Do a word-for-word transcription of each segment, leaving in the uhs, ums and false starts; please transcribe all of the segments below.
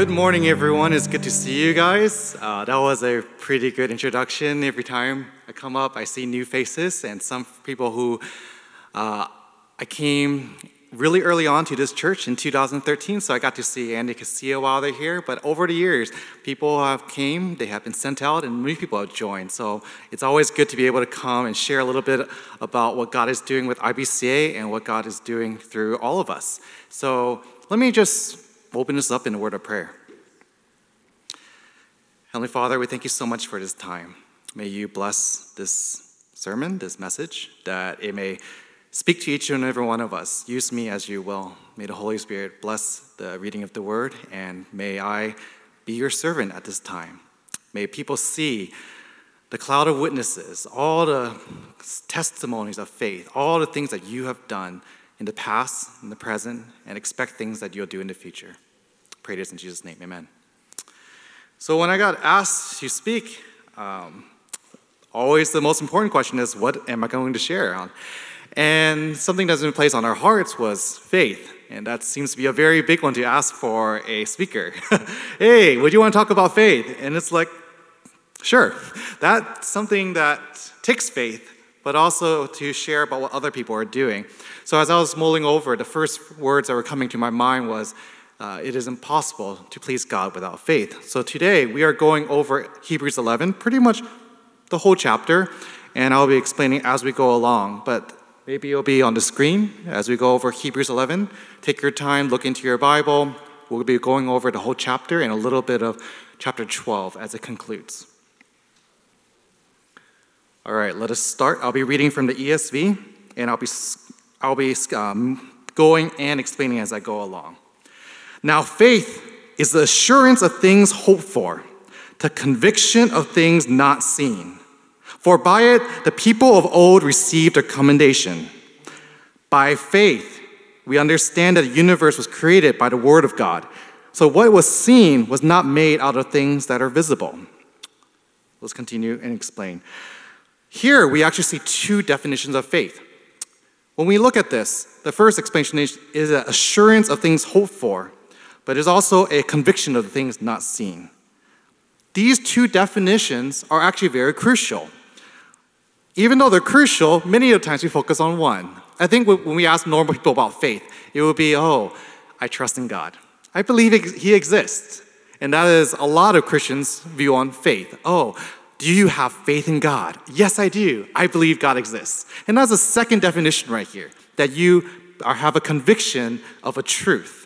Good morning, everyone. It's good to see you guys. Uh, that was a pretty good introduction. Every time I come up, I see new faces and some people who uh, I came really early on to this church in two thousand thirteen, so I got to see Andy Castillo while they're here. But over the years, people have came, they have been sent out, and new people have joined. So it's always good to be able to come and share a little bit about what God is doing with I B C A and what God is doing through all of us. So let me just open this up in a word of prayer. Heavenly Father, we thank you so much for this time. May you bless this sermon, this message, that it may speak to each and every one of us. Use me as you will. May the Holy Spirit bless the reading of the word, and may I be your servant at this time. May people see the cloud of witnesses, all the testimonies of faith, all the things that you have done in the past, in the present, and expect things that you'll do in the future. Pray this in Jesus' name, amen. So when I got asked to speak, um, always the most important question is, what am I going to share on? And something that's been placed on our hearts was faith, and that seems to be a very big one to ask for a speaker. Hey, would you want to talk about faith? And it's like, sure. That's something that takes faith, but also to share about what other people are doing. So as I was mulling over, the first words that were coming to my mind was, uh, it is impossible to please God without faith. So today, we are going over Hebrews eleven, pretty much the whole chapter, and I'll be explaining as we go along, but maybe it'll be on the screen as we go over Hebrews eleven. Take your time, look into your Bible. We'll be going over the whole chapter and a little bit of chapter twelve as it concludes. All right, let us start. I'll be reading from the E S V, and I'll be I'll be um, going and explaining as I go along. Now, faith is the assurance of things hoped for, the conviction of things not seen. For by it, the people of old received their commendation. By faith, we understand that the universe was created by the word of God. So what was seen was not made out of things that are visible. Let's continue and explain. Here, we actually see two definitions of faith. When we look at this, the first explanation is an assurance of things hoped for, but it's also a conviction of the things not seen. These two definitions are actually very crucial. Even though they're crucial, many of the times we focus on one. I think when we ask normal people about faith, it would be, oh, I trust in God. I believe he exists. And that is a lot of Christians' view on faith. Oh, do you have faith in God? Yes, I do. I believe God exists. And that's the second definition right here, that you are, have a conviction of a truth.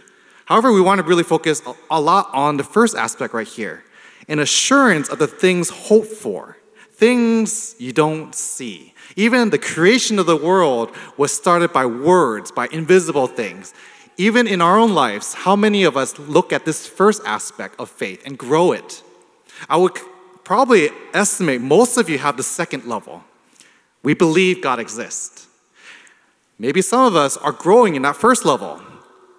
However, we want to really focus a lot on the first aspect right here, an assurance of the things hoped for, things you don't see. Even the creation of the world was started by words, by invisible things. Even in our own lives, how many of us look at this first aspect of faith and grow it? I would probably estimate most of you have the second level. We believe God exists. Maybe some of us are growing in that first level.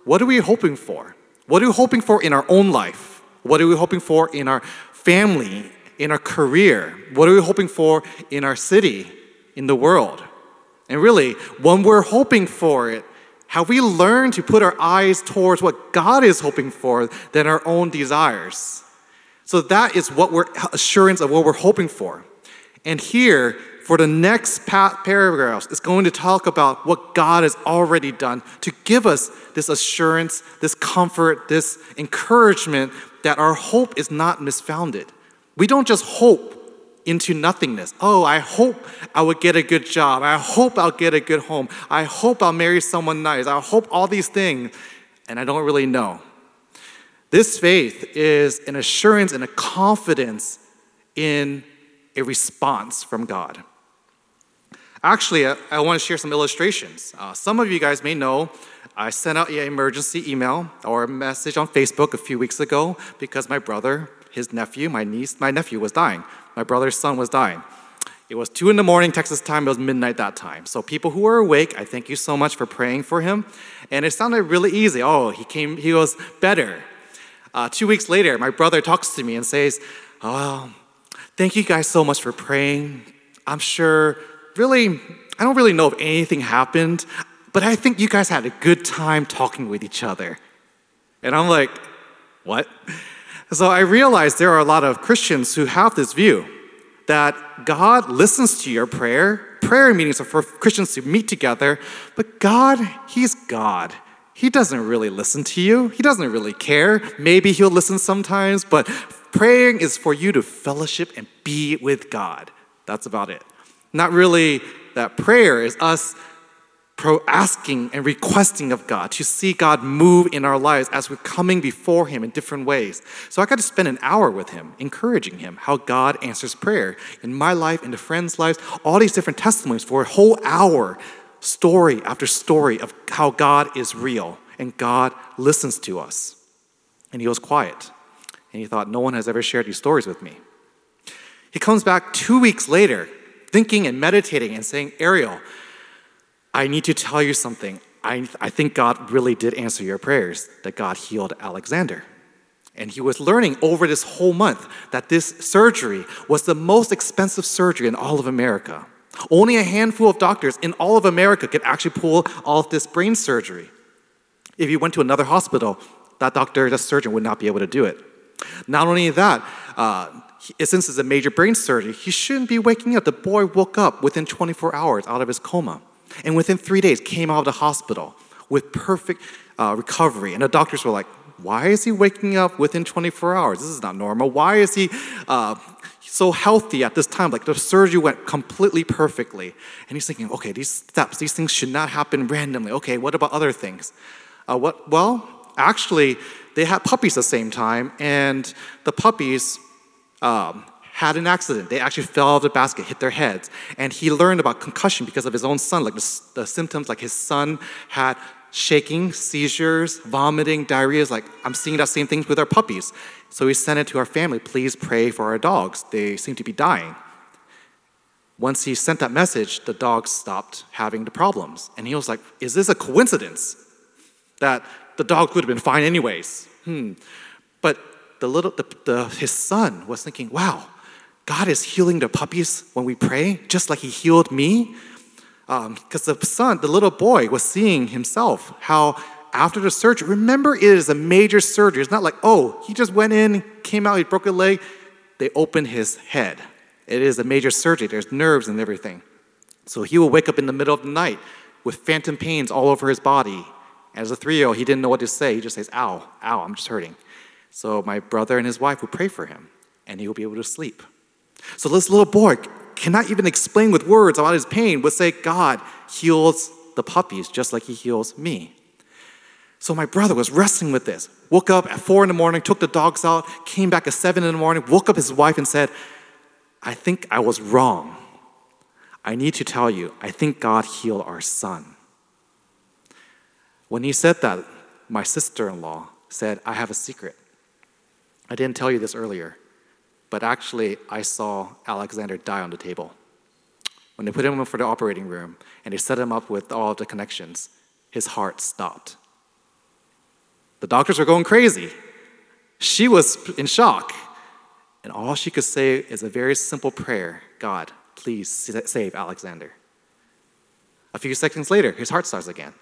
What are we hoping for? What are we hoping for in our own life? What are we hoping for in our family, in our career? What are we hoping for in our city, in the world? And really, when we're hoping for it, have we learned to put our eyes towards what God is hoping for than our own desires? So that is what we're assurance of what we're hoping for. And here, for the next paragraphs, it's going to talk about what God has already done to give us this assurance, this comfort, this encouragement that our hope is not misfounded. We don't just hope into nothingness. Oh, I hope I would get a good job. I hope I'll get a good home. I hope I'll marry someone nice. I hope all these things, and I don't really know. This faith is an assurance and a confidence in a response from God. Actually, I, I want to share some illustrations. Uh, some of you guys may know I sent out an emergency email or a message on Facebook a few weeks ago because my brother, his nephew, my niece, my nephew was dying. My brother's son was dying. It was two in the morning Texas time. It was midnight that time. So people who are awake, I thank you so much for praying for him. And it sounded really easy. Oh, he came. He was better. Uh, two weeks later, my brother talks to me and says, oh, thank you guys so much for praying. I'm sure, really, I don't really know if anything happened, but I think you guys had a good time talking with each other. And I'm like, What? So I realize there are a lot of Christians who have this view that God listens to your prayer. Prayer meetings are for Christians to meet together, but God, he's God. He doesn't really listen to you. He doesn't really care. Maybe he'll listen sometimes, but praying is for you to fellowship and be with God. That's about it. Not really that prayer is us pro asking and requesting of God to see God move in our lives as we're coming before him in different ways. So I got to spend an hour with him, encouraging him how God answers prayer in my life, in the friends' lives, all these different testimonies for a whole hour, story after story of how God is real and God listens to us. And he was quiet. And he thought, no one has ever shared these stories with me. He comes back two weeks later, thinking and meditating and saying, Ariel, I need to tell you something. I, I think God really did answer your prayers, that God healed Alexander. And he was learning over this whole month that this surgery was the most expensive surgery in all of America. Only a handful of doctors in all of America could actually pull off this brain surgery. If you went to another hospital, that doctor, that surgeon would not be able to do it. Not only that, uh, since it's a major brain surgery, he shouldn't be waking up. The boy woke up within twenty-four hours out of his coma. And within three days, came out of the hospital with perfect uh, recovery. And the doctors were like, why is he waking up within twenty-four hours? This is not normal. Why is he uh, so healthy at this time? Like, the surgery went completely perfectly. And he's thinking, okay, these steps, these things should not happen randomly. Okay, what about other things? Uh, what? Well, actually, they had puppies at the same time, and the puppies Um, had an accident. They actually fell out of the basket, hit their heads. And he learned about concussion because of his own son, like the, the symptoms, like his son had shaking, seizures, vomiting, diarrhea. Like, I'm seeing that same thing with our puppies. So we sent it to our family, please pray for our dogs. They seem to be dying. Once he sent that message, the dogs stopped having the problems. And he was like, is this a coincidence that the dogs would have been fine anyways? Hmm. But the little, the, the, his son was thinking, wow, God is healing the puppies when we pray, just like he healed me. Um, because the son, the little boy, was seeing himself, how after the surgery, remember it is a major surgery. It's not like, oh, he just went in, came out, he broke a leg. They opened his head. It is a major surgery. There's nerves and everything. So he will wake up in the middle of the night with phantom pains all over his body. As a three-year-old, he didn't know what to say. He just says, ow, ow, I'm just hurting. So my brother and his wife would pray for him, and he will be able to sleep. So this little boy cannot even explain with words about his pain, would say, God heals the puppies just like he heals me. So my brother was wrestling with this, woke up at four in the morning, took the dogs out, came back at seven in the morning, woke up his wife and said, I think I was wrong. I need to tell you, I think God healed our son. When he said that, my sister-in-law said, I have a secret. I didn't tell you this earlier. But actually, I saw Alexander die on the table. When they put him up for the operating room and they set him up with all of the connections, his heart stopped. The doctors were going crazy. She was in shock. And all she could say is a very simple prayer, God, please save Alexander. A few seconds later, his heart starts again.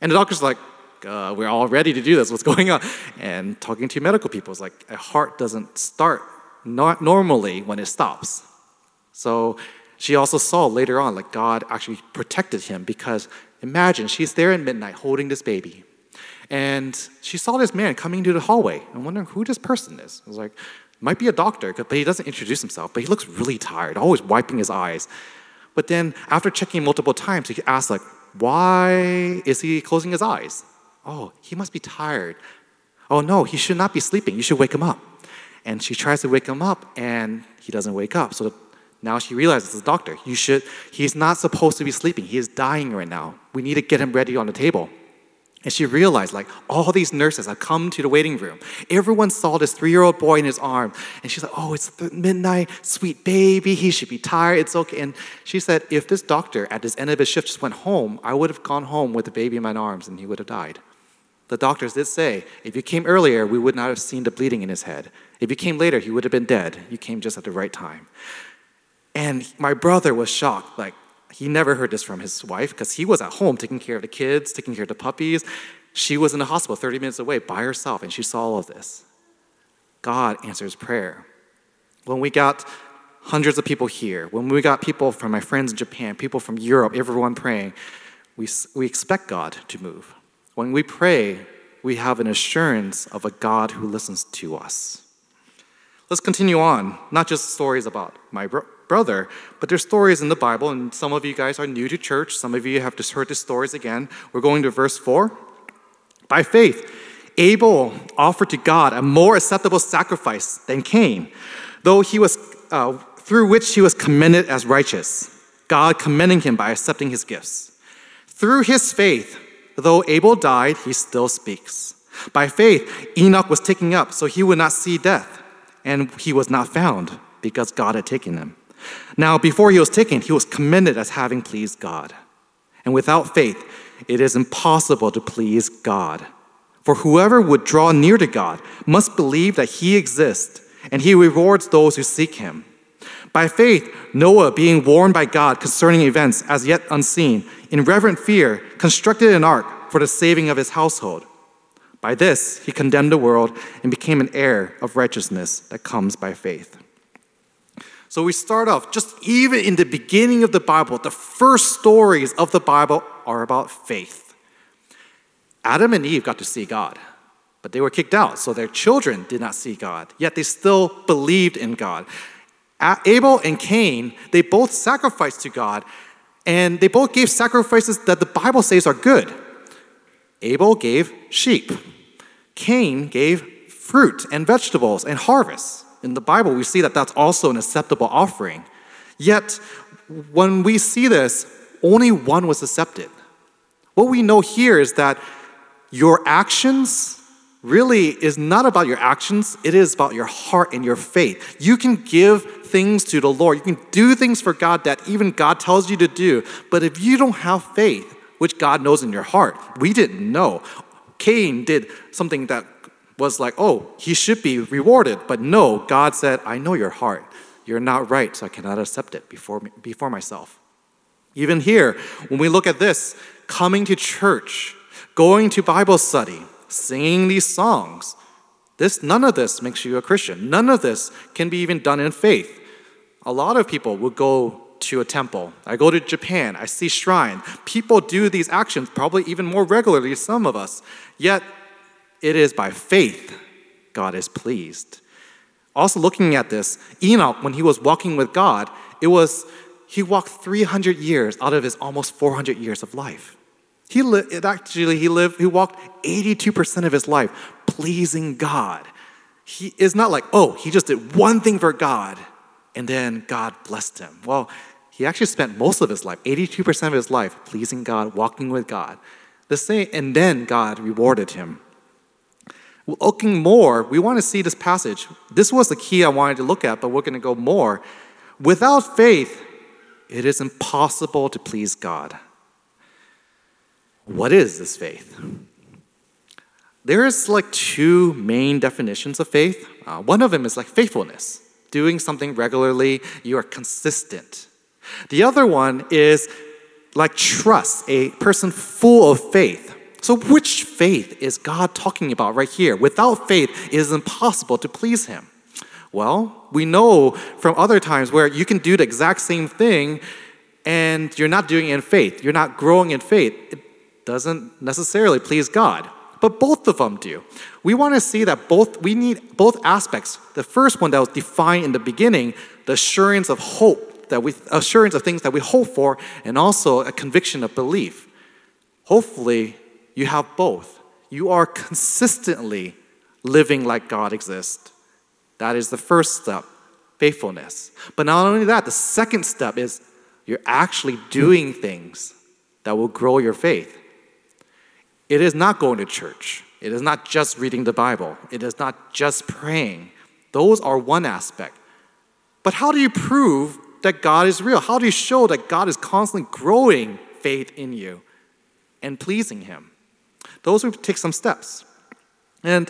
And the doctors are like, Uh, we're all ready to do this. What's going on? And talking to medical people is like, a heart doesn't start Not normally when it stops. So she also saw later on, like, God actually protected him, because imagine she's there at midnight holding this baby. And she saw this man coming into the hallway and wondering who this person is. I was like, might be a doctor, but he doesn't introduce himself, but he looks really tired, always wiping his eyes. But then after checking multiple times, he asked, like, why is he closing his eyes? Oh, he must be tired. Oh no, he should not be sleeping. You should wake him up. And she tries to wake him up, and he doesn't wake up. So now she realizes, the doctor, you should, he's not supposed to be sleeping. He is dying right now. We need to get him ready on the table. And she realized, like, all these nurses have come to the waiting room. Everyone saw this three-year-old boy in his arm. And she's like, oh, it's midnight, sweet baby. He should be tired. It's okay. And she said, if this doctor at this end of his shift just went home, I would have gone home with the baby in my arms, and he would have died. The doctors did say, if you came earlier, we would not have seen the bleeding in his head. If you came later, he would have been dead. You came just at the right time. And my brother was shocked. Like, he never heard this from his wife, because he was at home taking care of the kids, taking care of the puppies. She was in the hospital thirty minutes away by herself, and she saw all of this. God answers prayer. When we got hundreds of people here, when we got people from my friends in Japan, people from Europe, everyone praying, we we expect God to move. When we pray, we have an assurance of a God who listens to us. Let's continue on, not just stories about my bro- brother, but there's stories in the Bible, and some of you guys are new to church. Some of you have just heard the stories again. We're going to verse four. By faith, Abel offered to God a more acceptable sacrifice than Cain, though he was uh, through which he was commended as righteous, God commending him by accepting his gifts. Through his faith, though Abel died, he still speaks. By faith, Enoch was taken up, so he would not see death, and he was not found, because God had taken him. Now, before he was taken, he was commended as having pleased God. And without faith, it is impossible to please God. For whoever would draw near to God must believe that he exists, and he rewards those who seek him. By faith, Noah, being warned by God concerning events as yet unseen, in reverent fear, constructed an ark for the saving of his household. By this, he condemned the world and became an heir of righteousness that comes by faith. So we start off, just even in the beginning of the Bible, the first stories of the Bible are about faith. Adam and Eve got to see God, but they were kicked out, so their children did not see God, yet they still believed in God. Abel and Cain, they both sacrificed to God, and they both gave sacrifices that the Bible says are good. Abel gave sheep. Cain gave fruit and vegetables and harvests. In the Bible, we see that that's also an acceptable offering. Yet, when we see this, only one was accepted. What we know here is that your actions really is not about your actions. It is about your heart and your faith. You can give things to the Lord. You can do things for God that even God tells you to do. But if you don't have faith, which God knows in your heart. We didn't know. Cain did something that was like, oh, he should be rewarded. But no, God said, I know your heart. You're not right, so I cannot accept it before me, before myself. Even here, when we look at this, coming to church, going to Bible study, singing these songs, this none of this makes you a Christian. None of this can be even done in faith. A lot of people will go to a temple. I go to Japan. I see shrine. People do these actions probably even more regularly, some of us. Yet, it is by faith God is pleased. Also looking at this, Enoch, when he was walking with God, it was, he walked three hundred years out of his almost four hundred years of life. He li- it actually, he lived, he walked eighty-two percent of his life pleasing God. He is not like, oh, he just did one thing for God. And then God blessed him. Well, he actually spent most of his life, eighty-two percent of his life, pleasing God, walking with God. The same, and then God rewarded him. Looking more, we want to see this passage. This was the key I wanted to look at, but we're going to go more. Without faith, it is impossible to please God. What is this faith? There is like two main definitions of faith. Uh, one of them is like faithfulness. Doing something regularly, you are consistent. The other one is like trust, a person full of faith. So which faith is God talking about right here? Without faith, it is impossible to please him. Well, we know from other times where you can do the exact same thing and you're not doing it in faith. You're not growing in faith. It doesn't necessarily please God. But both of them do. We want to see that both we need both aspects. The first one that was defined in the beginning, the assurance of hope, that we assurance of things that we hope for, and also a conviction of belief. Hopefully, you have both. You are consistently living like God exists. That is the first step, faithfulness. But not only that, the second step is you're actually doing things that will grow your faith. It is not going to church. It is not just reading the Bible. It is not just praying. Those are one aspect. But how do you prove that God is real? How do you show that God is constantly growing faith in you and pleasing him? Those who take some steps. And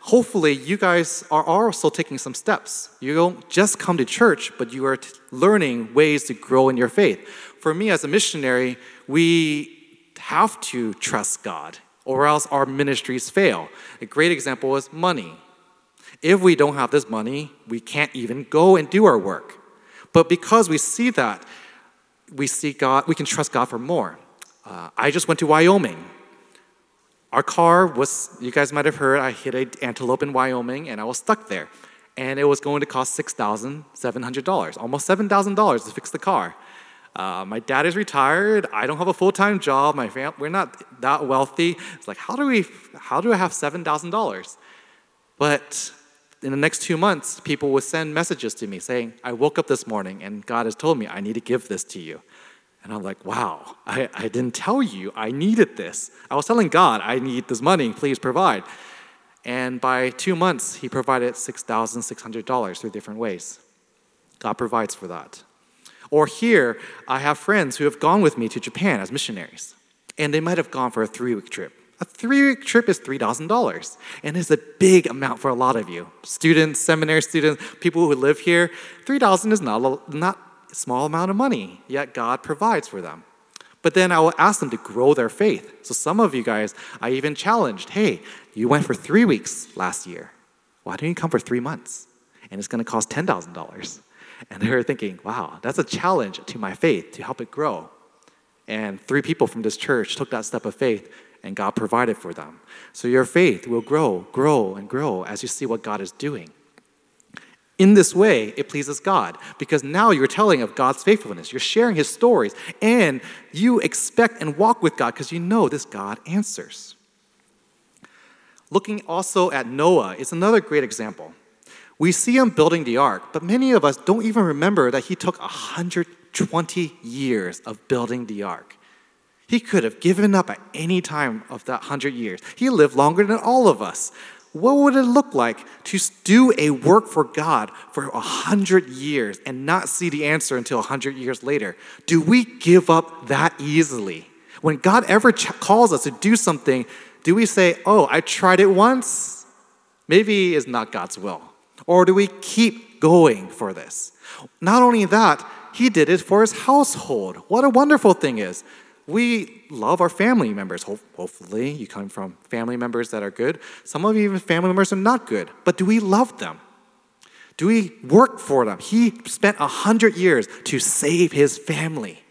hopefully you guys are also taking some steps. You don't just come to church, but you are t- learning ways to grow in your faith. For me as a missionary, we have to trust God, or else our ministries fail. A great example is money. If we don't have this money, we can't even go and do our work. But because we see that, we see God, we can trust God for more. Uh, I just went to Wyoming. Our car was, you guys might have heard, I hit an antelope in Wyoming and I was stuck there. And it was going to cost six thousand seven hundred dollars, almost seven thousand dollars to fix the car. Uh, my dad is retired. I don't have a full-time job. My fam- we're not that wealthy. It's like, how do we? How do I have seven thousand dollars? But in the next two months, people will send messages to me saying, I woke up this morning and God has told me I need to give this to you. And I'm like, wow, I, I didn't tell you I needed this. I was telling God, I need this money. Please provide. And by two months, he provided six thousand six hundred dollars through different ways. God provides for that. Or here, I have friends who have gone with me to Japan as missionaries. And they might have gone for a three-week trip. A three-week trip is three thousand dollars. And it's a big amount for a lot of you. Students, seminary students, people who live here. three thousand dollars is not a, not a small amount of money, yet God provides for them. But then I will ask them to grow their faith. So some of you guys, I even challenged, hey, you went for three weeks last year. Why don't you come for three months? And it's going to cost ten thousand dollars. And they were thinking, wow, that's a challenge to my faith to help it grow. And three people from this church took that step of faith, and God provided for them. So your faith will grow, grow, and grow as you see what God is doing. In this way, it pleases God, because now you're telling of God's faithfulness. You're sharing his stories, and you expect and walk with God because you know this God answers. Looking also at Noah is another great example. We see him building the ark, but many of us don't even remember that he took one hundred twenty years of building the ark. He could have given up at any time of that one hundred years. He lived longer than all of us. What would it look like to do a work for God for one hundred years and not see the answer until one hundred years later? Do we give up that easily? When God ever ch- calls us to do something, do we say, oh, I tried it once? Maybe it's not God's will. Or do we keep going for this? Not only that, he did it for his household. What a wonderful thing is. We love our family members. Hopefully, you come from family members that are good. Some of you even family members are not good. But do we love them? Do we work for them? He spent one hundred years to save his family.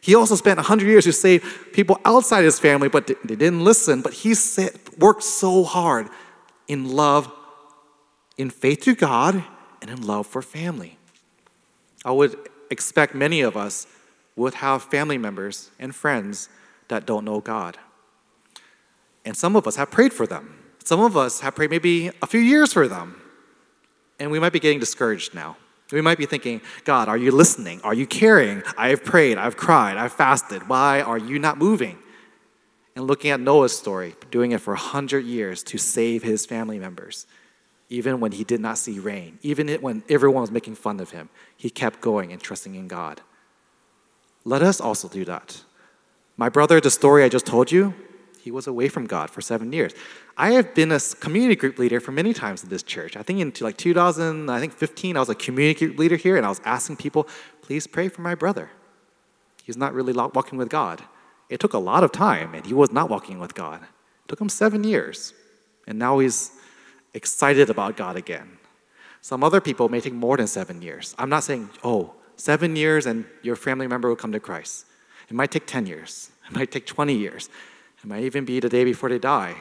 He also spent one hundred years to save people outside his family, but they didn't listen. But he worked so hard in love, in faith to God, and in love for family. I would expect many of us would have family members and friends that don't know God. And some of us have prayed for them. Some of us have prayed maybe a few years for them. And we might be getting discouraged now. We might be thinking, God, are you listening? Are you caring? I have prayed, I've cried, I've fasted. Why are you not moving? And looking at Noah's story, doing it for one hundred years to save his family members. Even when he did not see rain, even when everyone was making fun of him, he kept going and trusting in God. Let us also do that. My brother, the story I just told you, he was away from God for seven years. I have been a community group leader for many times in this church. I think in like two thousand fifteen, I was a community group leader here, and I was asking people, please pray for my brother. He's not really walking with God. It took a lot of time, and he was not walking with God. It took him seven years, and now he's excited about God again. Some other people may take more than seven years. I'm not saying, oh, seven years and your family member will come to Christ. It might take ten years. It might take twenty years. It might even be the day before they die.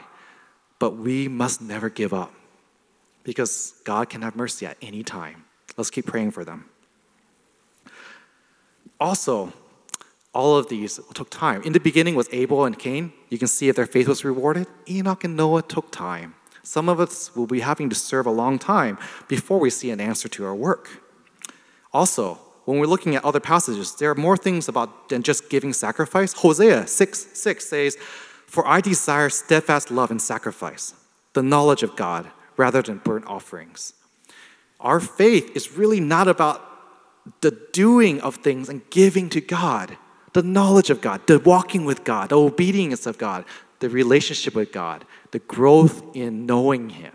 But we must never give up, because God can have mercy at any time. Let's keep praying for them. Also, all of these took time. In the beginning was Abel and Cain. You can see if their faith was rewarded. Enoch and Noah took time. Some of us will be having to serve a long time before we see an answer to our work. Also, when we're looking at other passages, there are more things about than just giving sacrifice. Hosea six six says, "For I desire steadfast love and sacrifice, the knowledge of God, rather than burnt offerings." Our faith is really not about the doing of things and giving to God, the knowledge of God, the walking with God, the obedience of God, the relationship with God, the growth in knowing him.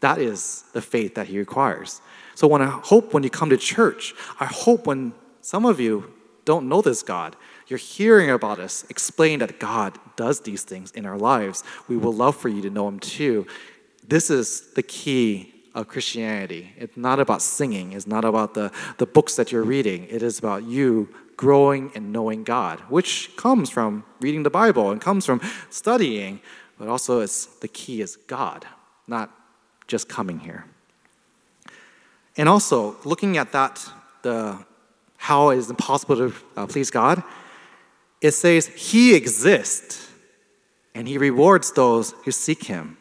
That is the faith that he requires. So when I hope when you come to church, I hope when some of you don't know this God, you're hearing about us, explain that God does these things in our lives. We would love for you to know him too. This is the key of Christianity. It's not about singing. It's not about the, the books that you're reading. It is about you growing and knowing God, which comes from reading the Bible and comes from studying, but also it's the key is God, not just coming here. And also, looking at that, the how it is impossible to uh, please God, it says he exists and he rewards those who seek him.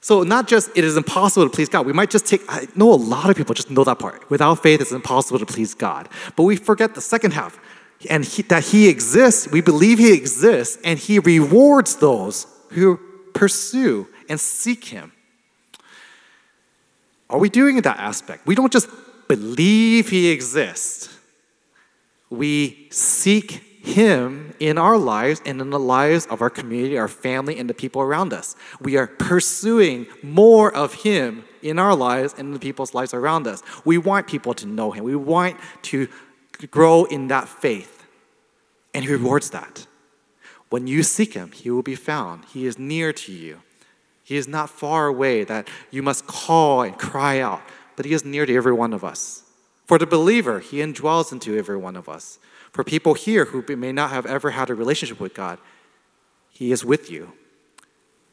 So not just it is impossible to please God. We might just take, I know a lot of people just know that part. Without faith, it's impossible to please God. But we forget the second half. And he, that he exists, we believe he exists, and he rewards those who pursue and seek him. Are we doing that aspect? We don't just believe he exists. We seek him in our lives and in the lives of our community, our family, and the people around us. We are pursuing more of him in our lives and in the people's lives around us. We want people to know him. We want to grow in that faith. And he rewards that. When you seek him, he will be found. He is near to you. He is not far away that you must call and cry out, but he is near to every one of us. For the believer, he indwells into every one of us. For people here who may not have ever had a relationship with God, he is with you.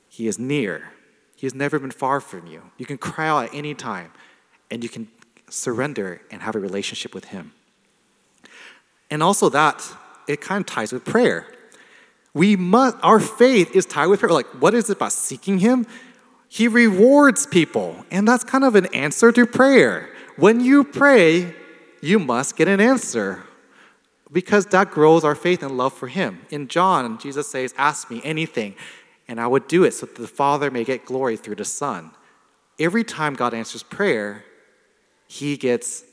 He is near. He has never been far from you. You can cry out at any time, and you can surrender and have a relationship with him. And also that, it kind of ties with prayer. We must, our faith is tied with prayer. Like, what is it about seeking him? He rewards people, and that's kind of an answer to prayer. When you pray, you must get an answer, because that grows our faith and love for him. In John, Jesus says, ask me anything, and I would do it so that the Father may get glory through the Son. Every time God answers prayer, he gets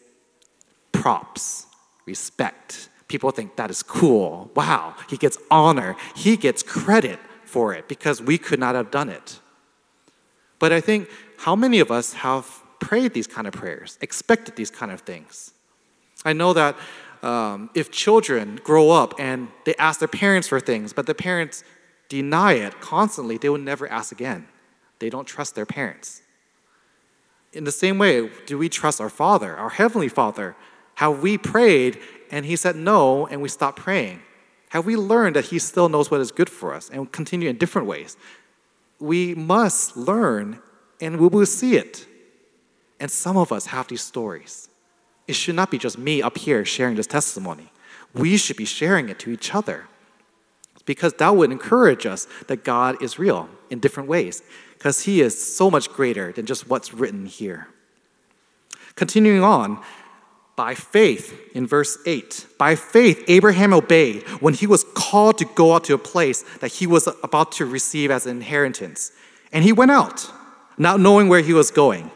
props, respect. People think that is cool. Wow, he gets honor. He gets credit for it because we could not have done it. But I think how many of us have prayed these kind of prayers, expected these kind of things? I know that Um, if children grow up and they ask their parents for things, but the parents deny it constantly, they will never ask again. They don't trust their parents. In the same way, do we trust our Father, our Heavenly Father? Have we prayed and he said no and we stopped praying? Have we learned that he still knows what is good for us and continue in different ways? We must learn and we will see it. And some of us have these stories. It should not be just me up here sharing this testimony. We should be sharing it to each other, because that would encourage us that God is real in different ways, because he is so much greater than just what's written here. Continuing on, by faith, in verse eight, by faith Abraham obeyed when he was called to go out to a place that he was about to receive as an inheritance. And he went out, not knowing where he was going.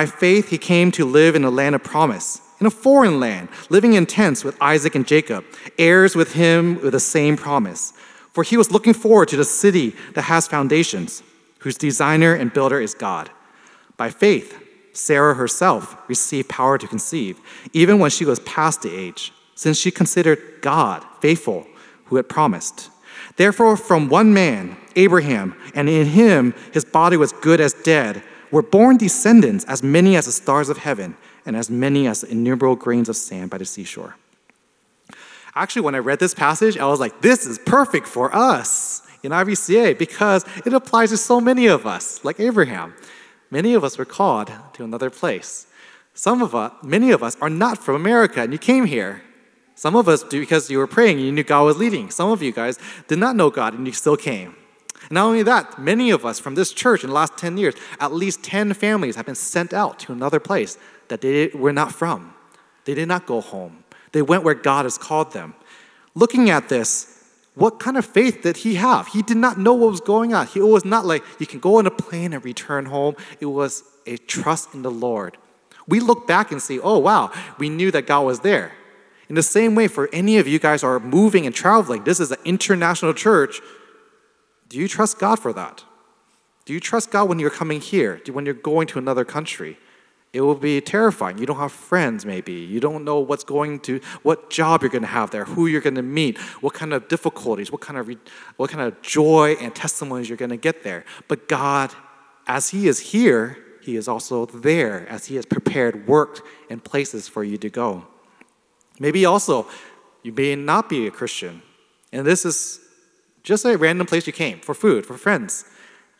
By faith, he came to live in a land of promise, in a foreign land, living in tents with Isaac and Jacob, heirs with him with the same promise. For he was looking forward to the city that has foundations, whose designer and builder is God. By faith, Sarah herself received power to conceive, even when she was past the age, since she considered God faithful, who had promised. Therefore, from one man, Abraham, and in him his body was good as dead, were born descendants as many as the stars of heaven and as many as the innumerable grains of sand by the seashore. Actually, when I read this passage, I was like, this is perfect for us in I B C A because it applies to so many of us, like Abraham. Many of us were called to another place. Some of us, many of us are not from America and you came here. Some of us do because you were praying and you knew God was leading. Some of you guys did not know God and you still came. Not only that, many of us from this church in the last ten years, at least ten families have been sent out to another place that they were not from. They did not go home. They went where God has called them. Looking at this, what kind of faith did he have? He did not know what was going on. It was not like you can go on a plane and return home. It was a trust in the Lord. We look back and see, oh, wow, we knew that God was there. In the same way, for any of you guys who are moving and traveling, this is an international church. Do you trust God for that? Do you trust God when you're coming here, when you're going to another country? It will be terrifying. You don't have friends, maybe. You don't know what's going to, what job you're going to have there, who you're going to meet, what kind of difficulties, what kind of, what kind of joy and testimonies you're going to get there. But God As he is here, he is also there, as he has prepared work and places for you to go. Maybe also, you may not be a Christian, and this is just a random place you came, for food, for friends.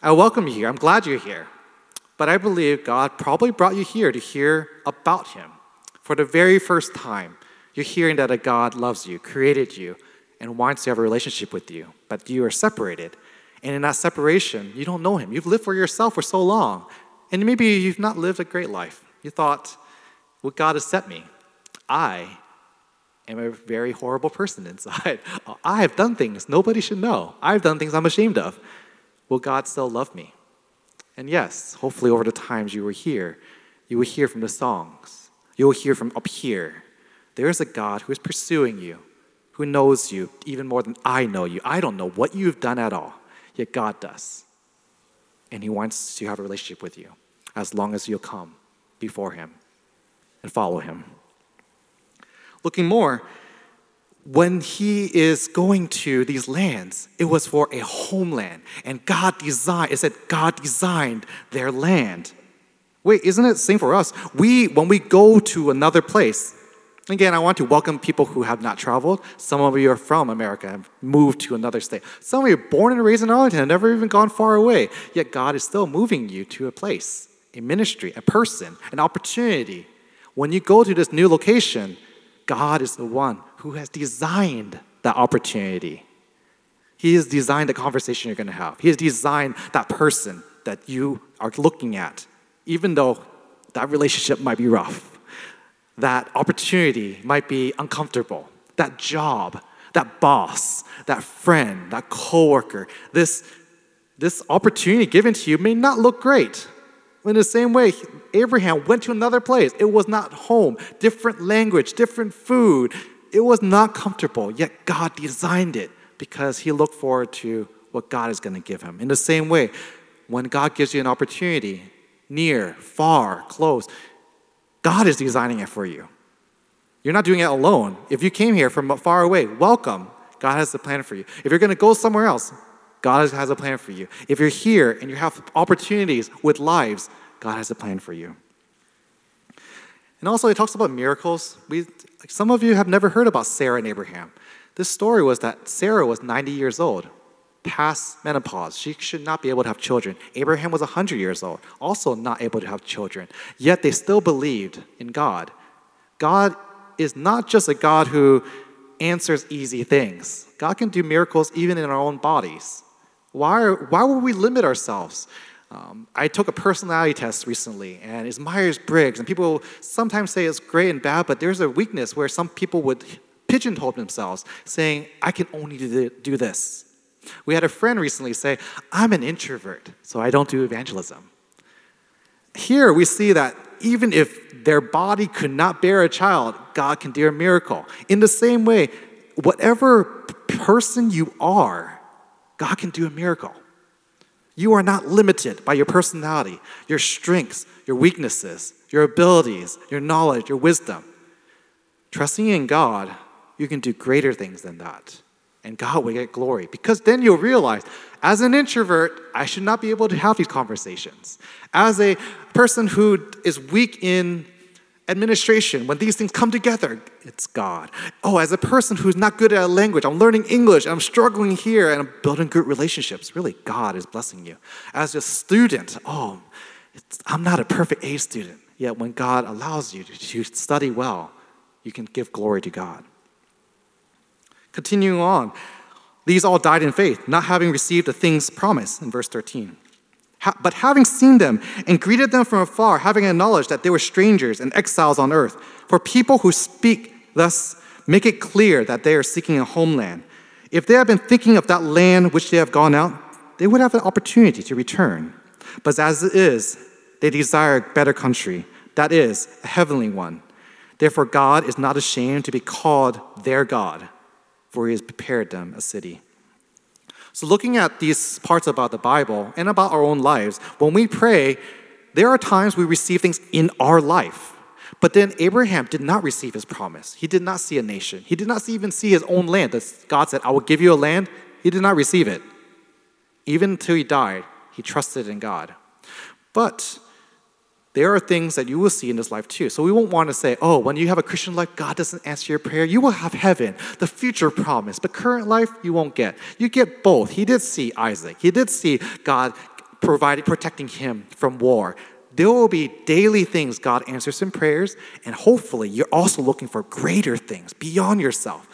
I welcome you here. I'm glad you're here. But I believe God probably brought you here to hear about him. For the very first time, you're hearing that a God loves you, created you, and wants to have a relationship with you. But you are separated. And in that separation, you don't know him. You've lived for yourself for so long. And maybe you've not lived a great life. You thought, well, God has set me. I am a very horrible person inside. I have done things nobody should know. I've done things I'm ashamed of. Will God still love me? And yes, hopefully over the times you were here, you will hear from the songs. You will hear from up here. There is a God who is pursuing you, who knows you even more than I know you. I don't know what you've done at all, yet God does. And he wants to have a relationship with you as long as you'll come before him and follow him. Looking more, when he is going to these lands, it was for a homeland. And God designed, it said God designed their land. Wait, isn't it the same for us? We, when we go to another place, again, I want to welcome people who have not traveled. Some of you are from America and moved to another state. Some of you are born and raised in Arlington and never even gone far away. Yet God is still moving you to a place, a ministry, a person, an opportunity. When you go to this new location, God is the one who has designed that opportunity. He has designed the conversation you're going to have. He has designed that person that you are looking at, even though that relationship might be rough. That opportunity might be uncomfortable. That job, that boss, that friend, that coworker, this, this opportunity given to you may not look great. In the same way, Abraham went to another place. It was not home, different language, different food. It was not comfortable, yet God designed it because he looked forward to what God is going to give him. In the same way, when God gives you an opportunity, near, far, close, God is designing it for you. You're not doing it alone. If you came here from far away, welcome. God has a plan for you. If you're going to go somewhere else, God has a plan for you. If you're here and you have opportunities with lives, God has a plan for you. And also, it talks about miracles. We, some of you have never heard about Sarah and Abraham. This story was that Sarah was ninety years old, past menopause. She should not be able to have children. Abraham was one hundred years old, also not able to have children. Yet they still believed in God. God is not just a God who answers easy things. God can do miracles even in our own bodies. Why, are, why would we limit ourselves? Um, I took a personality test recently, and it's Myers-Briggs, and people sometimes say it's great and bad, but there's a weakness where some people would pigeonhole themselves, saying, I can only do this. We had a friend recently say, I'm an introvert, so I don't do evangelism. Here we see that even if their body could not bear a child, God can do a miracle. In the same way, whatever person you are, God can do a miracle. You are not limited by your personality, your strengths, your weaknesses, your abilities, your knowledge, your wisdom. Trusting in God, you can do greater things than that. And God will get glory. Because then you'll realize, as an introvert, I should not be able to have these conversations. As a person who is weak in administration, when these things come together, it's God. Oh, as a person who's not good at a language, I'm learning English, I'm struggling here, and I'm building good relationships. Really, God is blessing you. As a student, oh, it's, I'm not a perfect A student. Yet when God allows you to, to study well, you can give glory to God. Continuing on, these all died in faith, not having received the things promised, in verse thirteen. But having seen them and greeted them from afar, having acknowledged that they were strangers and exiles on earth, for people who speak thus make it clear that they are seeking a homeland. If they had been thinking of that land which they have gone out, they would have an opportunity to return. But as it is, they desire a better country, that is, a heavenly one. Therefore God is not ashamed to be called their God, for he has prepared them a city. So looking at these parts about the Bible and about our own lives, when we pray, there are times we receive things in our life. But then Abraham did not receive his promise. He did not see a nation. He did not even see his own land. God said, I will give you a land. He did not receive it. Even until he died, he trusted in God. But there are things that you will see in this life too. So we won't want to say, oh, when you have a Christian life, God doesn't answer your prayer. You will have heaven, the future promise. But current life, you won't get. You get both. He did see Isaac. He did see God provided, protecting him from war. There will be daily things God answers in prayers. And hopefully, you're also looking for greater things beyond yourself.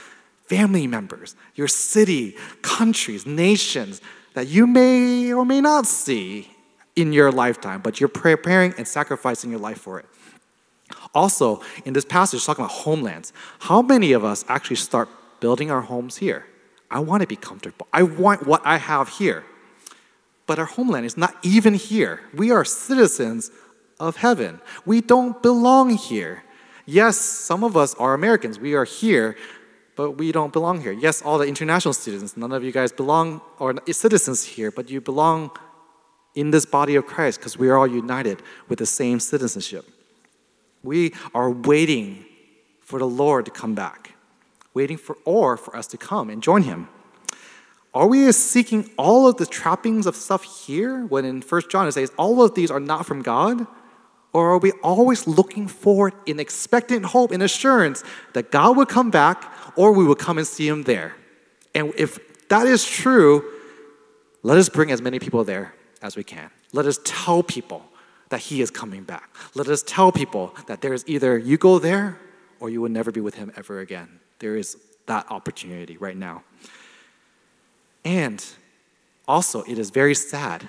Family members, your city, countries, nations that you may or may not see in your lifetime, but you're preparing and sacrificing your life for it. Also, in this passage, talking about homelands, how many of us actually start building our homes here? I want to be comfortable. I want what I have here. But our homeland is not even here. We are citizens of heaven. We don't belong here. Yes, some of us are Americans. We are here, but we don't belong here. Yes, all the international students, none of you guys belong or citizens here, but you belong in this body of Christ, because we are all united with the same citizenship. We are waiting for the Lord to come back, waiting for or for us to come and join him. Are we seeking all of the trappings of stuff here, when in First John it says all of these are not from God? Or are we always looking forward in expectant hope and assurance that God will come back, or we will come and see him there? And if that is true, let us bring as many people there as we can. Let us tell people that he is coming back. Let us tell people that there is either you go there or you will never be with him ever again. There is that opportunity right now. And also, it is very sad.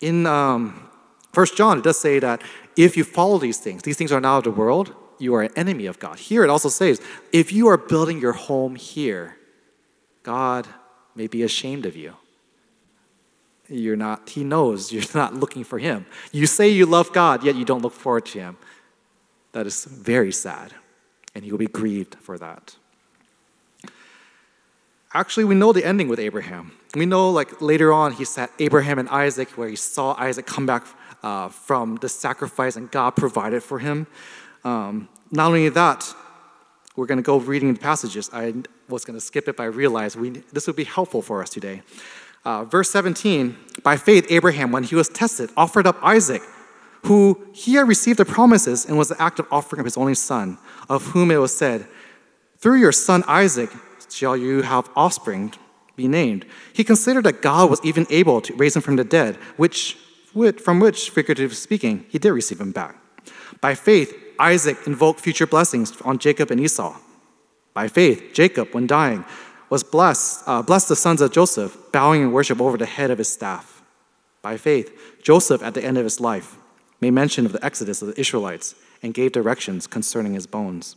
In um, First John, it does say that if you follow these things, these things are not of the world, you are an enemy of God. Here it also says, if you are building your home here, God may be ashamed of you. You're not, he knows you're not looking for him. You say you love God, yet you don't look forward to him. That is very sad, and he will be grieved for that. Actually, we know the ending with Abraham. We know, like, later on, he said Abraham and Isaac, where he saw Isaac come back uh, from the sacrifice, and God provided for him. Um, not only that, we're going to go reading the passages. I was going to skip it, but I realized we, this would be helpful for us today. Uh, verse seventeen, by faith, Abraham, when he was tested, offered up Isaac, who he had received the promises and was the act of offering up his only son, of whom it was said, through your son Isaac shall you have offspring be named. He considered that God was even able to raise him from the dead, which, from which, figuratively speaking, he did receive him back. By faith, Isaac invoked future blessings on Jacob and Esau. By faith, Jacob, when dying, was blessed, uh, blessed the sons of Joseph, bowing in worship over the head of his staff. By faith, Joseph, at the end of his life, made mention of the exodus of the Israelites and gave directions concerning his bones.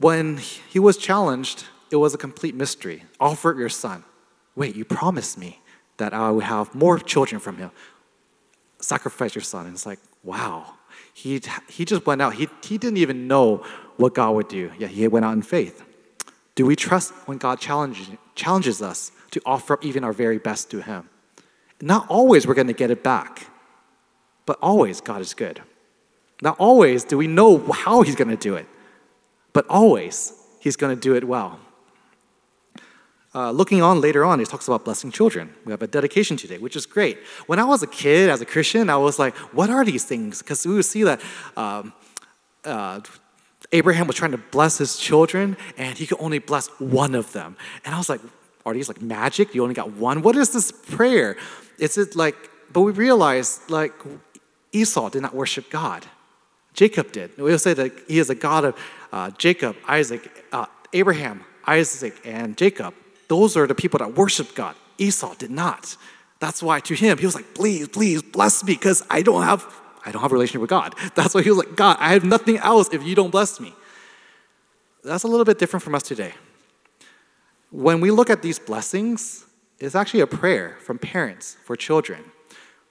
When he was challenged, it was a complete mystery. Offer your son. Wait, you promised me that I would have more children from him. Sacrifice your son. And it's like, wow. He, he just went out. He, he didn't even know what God would do. Yeah, he went out in faith. Do we trust when God challenges, challenges us to offer up even our very best to him? Not always we're going to get it back, but always God is good. Not always do we know how he's going to do it, but always he's going to do it well. Uh, looking on later on, he talks about blessing children. We have a dedication today, which is great. When I was a kid, as a Christian, I was like, what are these things? Because we would see that um, uh Abraham was trying to bless his children, and he could only bless one of them. And I was like, are these like magic? You only got one? What is this prayer? It's like, but we realized, like, Esau did not worship God. Jacob did. We'll say that he is a God of uh, Jacob, Isaac, uh, Abraham, Isaac, and Jacob. Those are the people that worship God. Esau did not. That's why to him, he was like, please, please bless me, because I don't have I don't have a relationship with God. That's why he was like, God, I have nothing else if you don't bless me. That's a little bit different from us today. When we look at these blessings, it's actually a prayer from parents for children,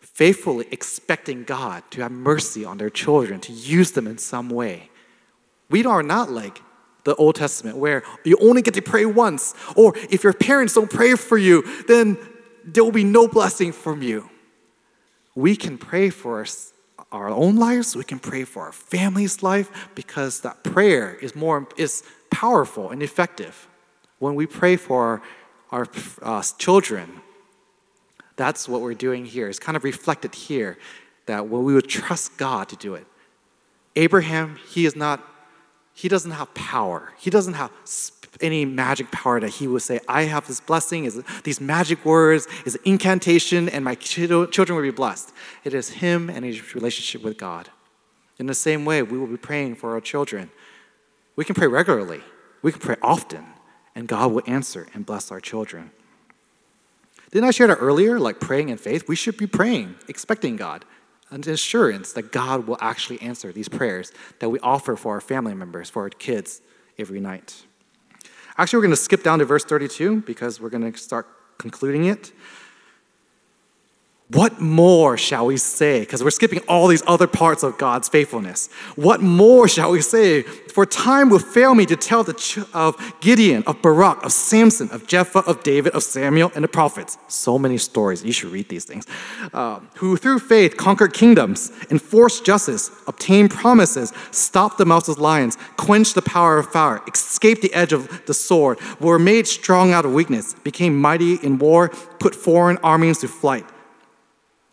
faithfully expecting God to have mercy on their children, to use them in some way. We are not like the Old Testament where you only get to pray once, or if your parents don't pray for you, then there will be no blessing from you. We can pray for us. Our own lives, we can pray for our family's life, because that prayer is more is powerful and effective. When we pray for our, our uh, children, That's what we're doing here. It's kind of reflected here that well, we would trust God to do it. Abraham, he is not, he doesn't have power. He doesn't have any magic power that he would say, I have this blessing, is these magic words, is incantation, and my children will be blessed. It is him and his relationship with God. In the same way, we will be praying for our children. We can pray regularly. We can pray often, and God will answer and bless our children. Didn't I share that earlier, like praying in faith? We should be praying, expecting God, an assurance that God will actually answer these prayers that we offer for our family members, for our kids every night. Actually, we're going to skip down to verse thirty-two because we're going to start concluding it. What more shall we say? Because we're skipping all these other parts of God's faithfulness. What more shall we say? For time will fail me to tell the ch- of Gideon, of Barak, of Samson, of Jephthah, of David, of Samuel, and the prophets. So many stories. You should read these things. Uh, who through faith conquered kingdoms, enforced justice, obtained promises, stopped the mouths of lions, quenched the power of fire, escaped the edge of the sword, were made strong out of weakness, became mighty in war, put foreign armies to flight.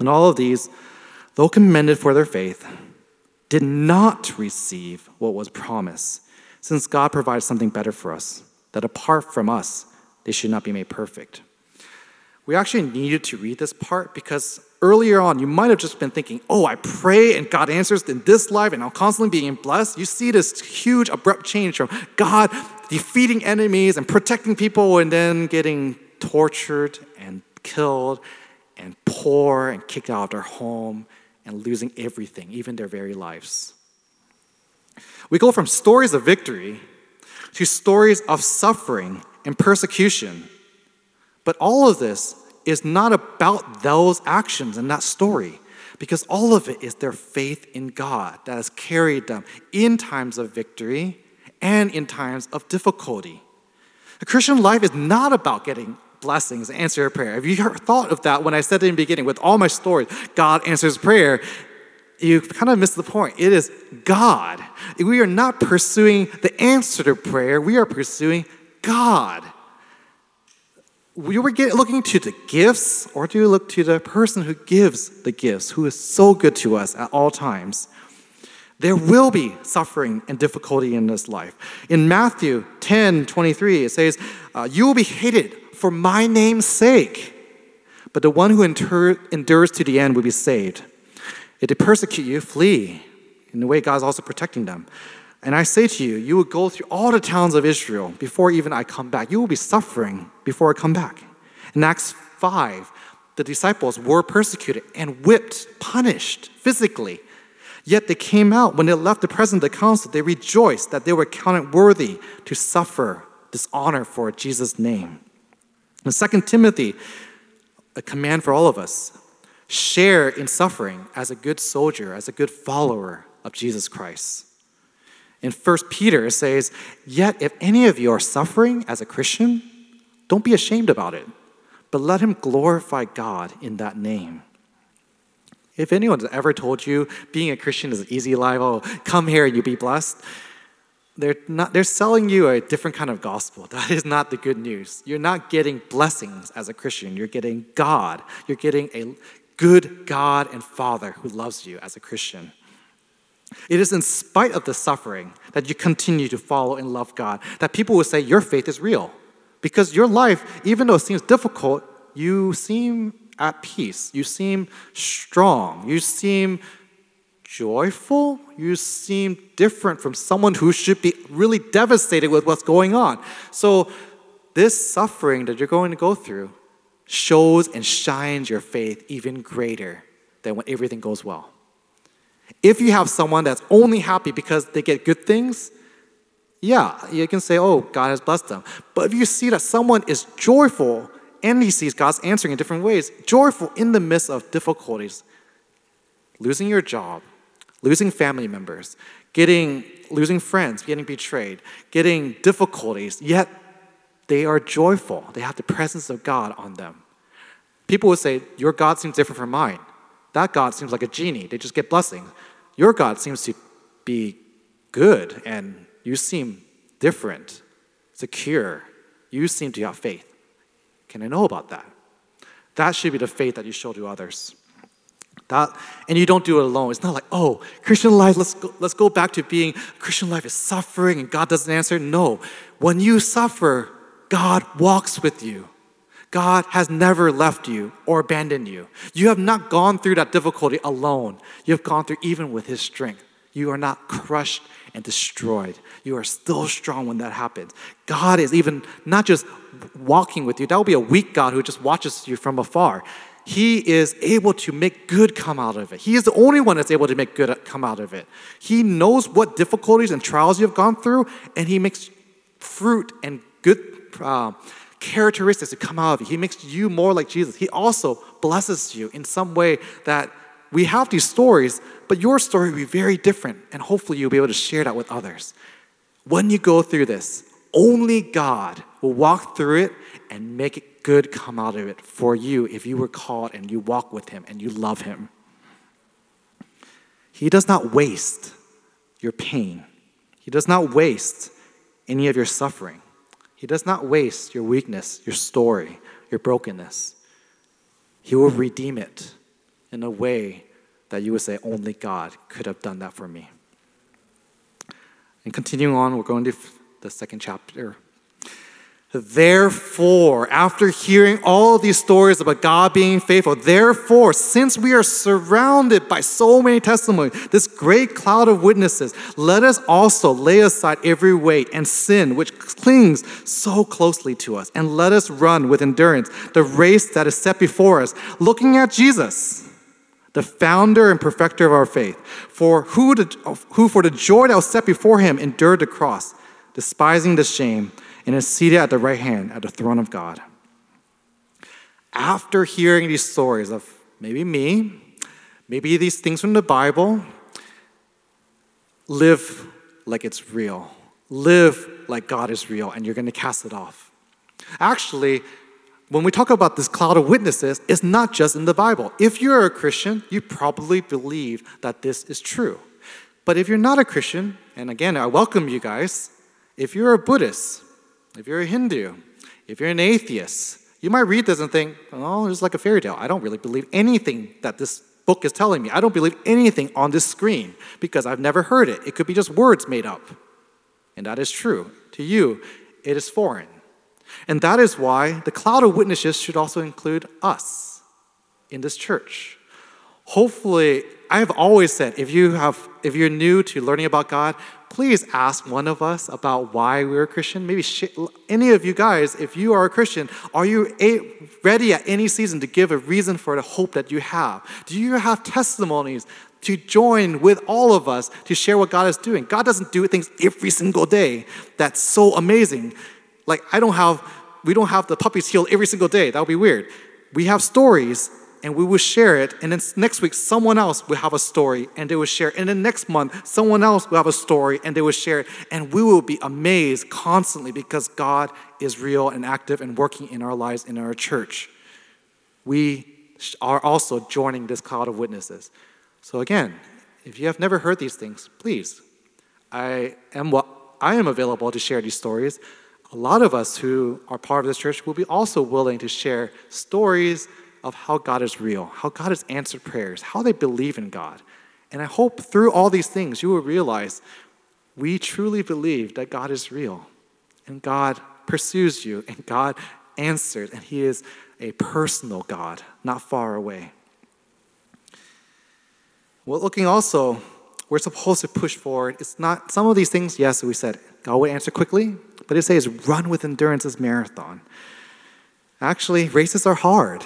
And all of these, though commended for their faith, did not receive what was promised, since God provides something better for us, that apart from us, they should not be made perfect. We actually needed to read this part because earlier on, you might have just been thinking, oh, I pray and God answers in this life and I'm constantly being blessed. You see this huge abrupt change from God defeating enemies and protecting people and then getting tortured and killed and poor and kicked out of their home and losing everything, even their very lives. We go from stories of victory to stories of suffering and persecution. But all of this is not about those actions and that story, because all of it is their faith in God that has carried them in times of victory and in times of difficulty. The Christian life is not about getting blessings, answer your prayer. Have you ever thought of that when I said in the beginning, with all my stories, God answers prayer? You kind of missed the point. It is God. We are not pursuing the answer to prayer. We are pursuing God. We were looking to the gifts, or do you look to the person who gives the gifts, who is so good to us at all times? There will be suffering and difficulty in this life. In Matthew ten twenty-three, it says, uh, you will be hated for my name's sake, but the one who endure, endures to the end will be saved. If they persecute you, flee. In the way God's also protecting them. And I say to you, you will go through all the towns of Israel before even I come back. You will be suffering before I come back. In Acts five, the disciples were persecuted and whipped, punished physically. Yet they came out. When they left the presence of the council, they rejoiced that they were counted worthy to suffer dishonor for Jesus' name. In Second Timothy, a command for all of us, share in suffering as a good soldier, as a good follower of Jesus Christ. In First Peter, it says, yet if any of you are suffering as a Christian, don't be ashamed about it, but let him glorify God in that name. If anyone's ever told you being a Christian is an easy life, oh, come here and you'll be blessed, They're not. They're selling you a different kind of gospel. That is not the good news. You're not getting blessings as a Christian. You're getting God. You're getting a good God and Father who loves you as a Christian. It is in spite of the suffering that you continue to follow and love God, that people will say your faith is real. Because your life, even though it seems difficult, you seem at peace. You seem strong. You seem joyful? You seem different from someone who should be really devastated with what's going on. So this suffering that you're going to go through shows and shines your faith even greater than when everything goes well. If you have someone that's only happy because they get good things, yeah, you can say, oh, God has blessed them. But if you see that someone is joyful And he sees God's answering in different ways. Joyful in the midst of difficulties. Losing your job. Losing family members. Getting, losing friends. Getting betrayed. Getting difficulties. Yet, they are joyful. They have the presence of God on them. People would say, your God seems different from mine. That God seems like a genie. They just get blessings. Your God seems to be good, and you seem different, secure. You seem to have faith. Can I know about that? That should be the faith that you show to others. That, and you don't do it alone. It's not like, oh, Christian life, let's go, let's go back to being, Christian life is suffering and God doesn't answer. No. When you suffer, God walks with you. God has never left you or abandoned you. You have not gone through that difficulty alone. You have gone through even with his strength. You are not crushed and destroyed. You are still strong when that happens. God is even not just walking with you. That would be a weak God who just watches you from afar. He is able to make good come out of it. He is the only one that's able to make good come out of it. He knows what difficulties and trials you have gone through, and he makes fruit and good uh, characteristics to come out of you. He makes you more like Jesus. He also blesses you in some way that we have these stories, but your story will be very different, and hopefully you'll be able to share that with others. When you go through this, only God will walk through it and make it good come out of it for you if you were called and you walk with him and you love him. He does not waste your pain. He does not waste any of your suffering. He does not waste your weakness, your story, your brokenness. He will redeem it in a way that you would say, only God could have done that for me. And continuing on, we're going to the second chapter. Therefore, after hearing all these stories about God being faithful, therefore, since we are surrounded by so many testimonies, this great cloud of witnesses, let us also lay aside every weight and sin which clings so closely to us, and let us run with endurance the race that is set before us, looking at Jesus, the founder and perfecter of our faith, for who, the, who for the joy that was set before him endured the cross, despising the shame, and is seated at the right hand at the throne of God. After hearing these stories of maybe me, maybe these things from the Bible, live like it's real. Live like God is real, and you're going to cast it off. Actually, when we talk about this cloud of witnesses, it's not just in the Bible. If you're a Christian, you probably believe that this is true. But if you're not a Christian, and again, I welcome you guys, if you're a Buddhist, if you're a Hindu, if you're an atheist, you might read this and think, oh, it's like a fairy tale. I don't really believe anything that this book is telling me. I don't believe anything on this screen because I've never heard it. It could be just words made up. And that is true. To you, it is foreign. And that is why the cloud of witnesses should also include us in this church. Hopefully, I have always said, if you have, if you're new to learning about God, please ask one of us about why we're a Christian. Maybe sh- any of you guys, if you are a Christian, are you a- ready at any season to give a reason for the hope that you have? Do you have testimonies to join with all of us to share what God is doing? God doesn't do things every single day. That's so amazing. Like, I don't have, we don't have the puppies healed every single day. That would be weird. We have stories, and we will share it, and then next week, someone else will have a story, and they will share it. And then next month, someone else will have a story, and they will share it. And we will be amazed constantly because God is real and active and working in our lives, in our church. We are also joining this cloud of witnesses. So again, if you have never heard these things, please, I am what I am available to share these stories. A lot of us who are part of this church will be also willing to share stories of how God is real, how God has answered prayers, how they believe in God. And I hope through all these things you will realize we truly believe that God is real, and God pursues you, and God answers, and he is a personal God, not far away. Well, looking also, we're supposed to push forward. It's not, some of these things, yes, we said, God will answer quickly, but it says run with endurance this marathon. Actually, races are hard.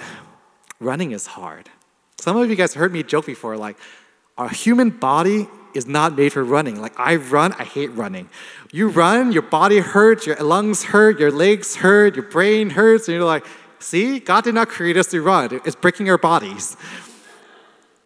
Running is hard. Some of you guys heard me joke before, like, our human body is not made for running. Like, I run, I hate running. You run, your body hurts, your lungs hurt, your legs hurt, your brain hurts, and you're like, See, God did not create us to run. It's breaking our bodies.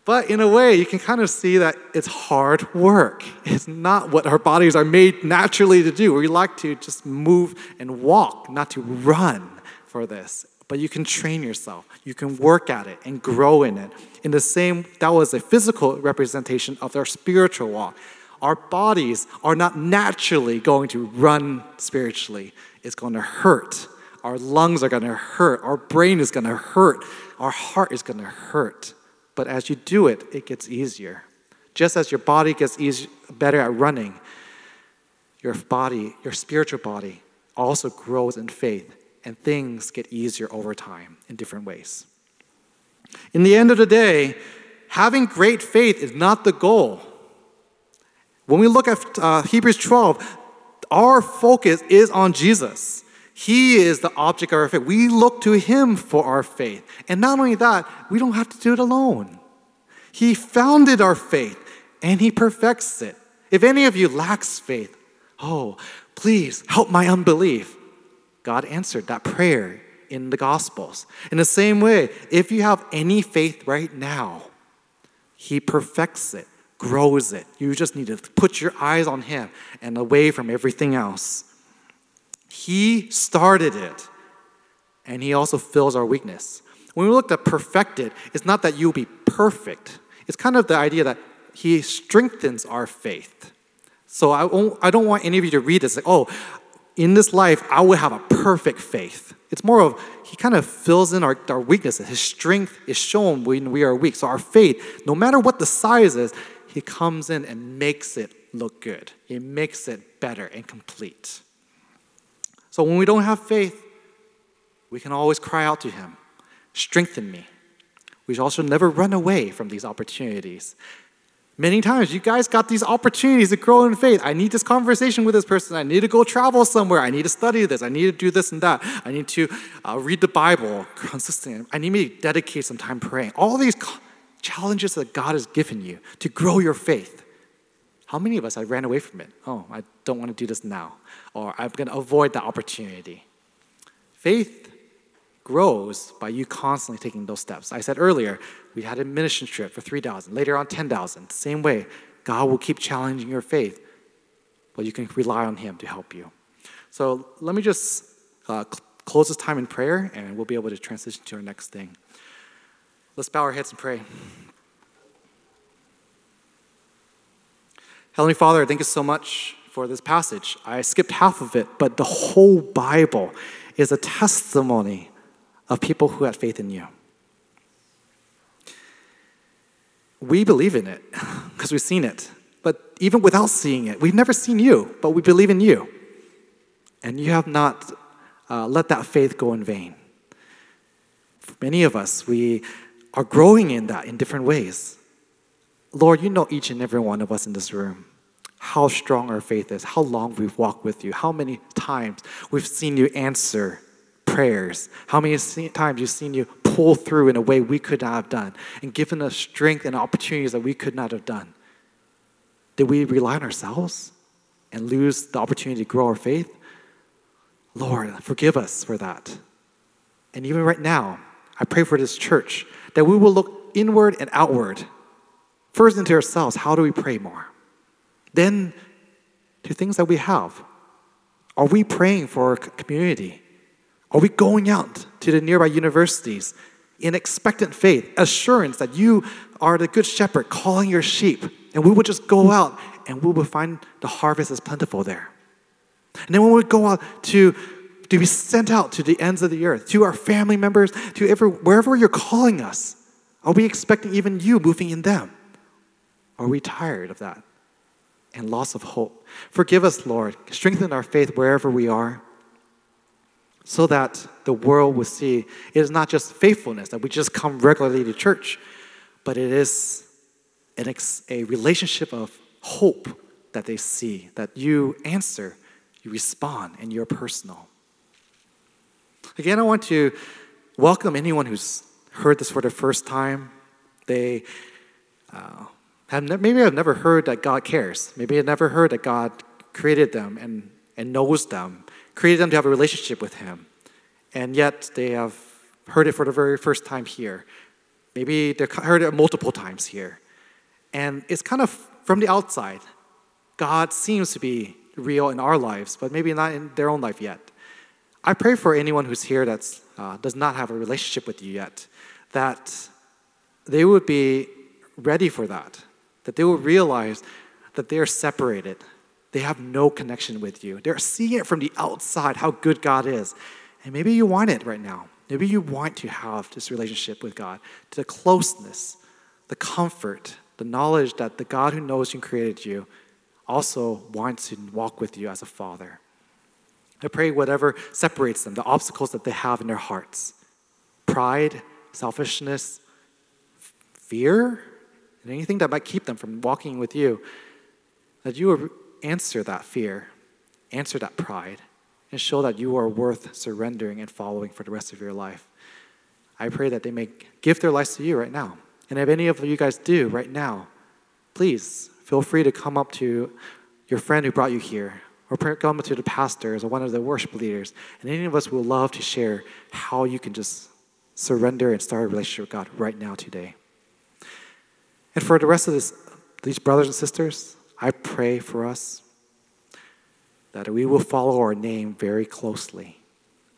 But in a way, you can kind of see that it's hard work. It's not what our bodies are made naturally to do. We like to just move and walk, not to run for this. But you can train yourself. You can work at it and grow in it. In the same, that was a physical representation of our spiritual walk. Our bodies are not naturally going to run spiritually. It's going to hurt. Our lungs are going to hurt. Our brain is going to hurt. Our heart is going to hurt. But as you do it, it gets easier. Just as your body gets easier, better at running, your body, your spiritual body, also grows in faith, and things get easier over time in different ways. In the end of the day, having great faith is not the goal. When we look at uh, Hebrews twelve, our focus is on Jesus. He is the object of our faith. We look to him for our faith. And not only that, we don't have to do it alone. He founded our faith, and he perfects it. If any of you lacks faith, oh, please help my unbelief. God answered that prayer in the Gospels. In the same way, if you have any faith right now, he perfects it, grows it. You just need to put your eyes on him and away from everything else. He started it, and he also fills our weakness. When we look at perfected, it's not that you'll be perfect. It's kind of the idea that he strengthens our faith. So I won't, I don't want any of you to read this like, oh, in this life, I will have a perfect faith. It's more of, he kind of fills in our, our weaknesses. His strength is shown when we are weak. So our faith, no matter what the size is, he comes in and makes it look good. He makes it better and complete. So when we don't have faith, we can always cry out to him, strengthen me. We should also never run away from these opportunities. Many times, you guys got these opportunities to grow in faith. I need this conversation with this person. I need to go travel somewhere. I need to study this. I need to do this and that. I need to uh, read the Bible consistently. I need to dedicate some time praying. All these challenges that God has given you to grow your faith. How many of us have ran away from it? Oh, I don't want to do this now. Or I'm going to avoid that opportunity. Faith grows by you constantly taking those steps. I said earlier, we had a mission trip for three thousand, later on ten thousand. Same way, God will keep challenging your faith, but you can rely on him to help you. So let me just uh, cl- close this time in prayer, and we'll be able to transition to our next thing. Let's bow our heads and pray. Heavenly Father, thank you so much for this passage. I skipped half of it, but the whole Bible is a testimony of people who had faith in you. We believe in it because we've seen it. But even without seeing it, we've never seen you, but we believe in you. And you have not uh, let that faith go in vain. For many of us, we are growing in that in different ways. Lord, you know each and every one of us in this room, how strong our faith is, how long we've walked with you, how many times we've seen you answer prayers, how many times you've seen you pull through in a way we could not have done and given us strength and opportunities that we could not have done. Did we rely on ourselves and lose the opportunity to grow our faith? Lord, forgive us for that. And even right now, I pray for this church that we will look inward and outward, first into ourselves. How do we pray more? Then to things that we have. Are we praying for our community? Are we going out to the nearby universities in expectant faith, assurance that you are the good shepherd calling your sheep, and we will just go out and we will find the harvest is plentiful there? And then when we go out to, to be sent out to the ends of the earth, to our family members, to every, wherever you're calling us, are we expecting even you moving in them? Are we tired of that and loss of hope? Forgive us, Lord. Strengthen our faith wherever we are, so that the world will see it is not just faithfulness, that we just come regularly to church, but it is an ex- a relationship of hope that they see, that you answer, you respond, and you're personal. Again, I want to welcome anyone who's heard this for the first time. They uh, have ne- maybe have never heard that God cares. Maybe have never heard that God created them and, and knows them, created them to have a relationship with him, and yet they have heard it for the very first time here. Maybe they heard it multiple times here. And it's kind of from the outside. God seems to be real in our lives, but maybe not in their own life yet. I pray for anyone who's here that uh, does not have a relationship with you yet, that they would be ready for that, that they would realize that they are separated. They have no connection with you. They're seeing it from the outside, how good God is. And maybe you want it right now. Maybe you want to have this relationship with God, the closeness, the comfort, the knowledge that the God who knows you and created you also wants to walk with you as a father. I pray whatever separates them, the obstacles that they have in their hearts, pride, selfishness, fear, and anything that might keep them from walking with you, that you will answer that fear, answer that pride, and show that you are worth surrendering and following for the rest of your life. I pray that they may give their lives to you right now. And if any of you guys do right now, please feel free to come up to your friend who brought you here, or come to the pastors or one of the worship leaders, and any of us will love to share how you can just surrender and start a relationship with God right now today. And for the rest of this, these brothers and sisters, I pray for us that we will follow our name very closely.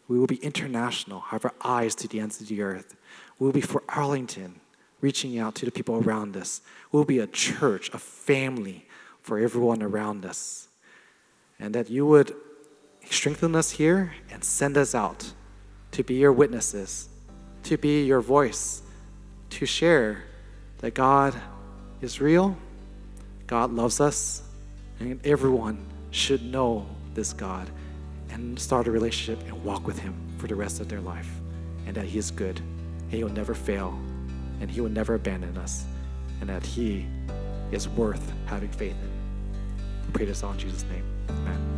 We will be international, have our eyes to the ends of the earth. We will be for Arlington, reaching out to the people around us. We will be a church, a family for everyone around us. And that you would strengthen us here and send us out to be your witnesses, to be your voice, to share that God is real, God loves us, and everyone should know this God and start a relationship and walk with him for the rest of their life, and that he is good, and he will never fail, and he will never abandon us, and that he is worth having faith in. We pray this all in Jesus' name. Amen.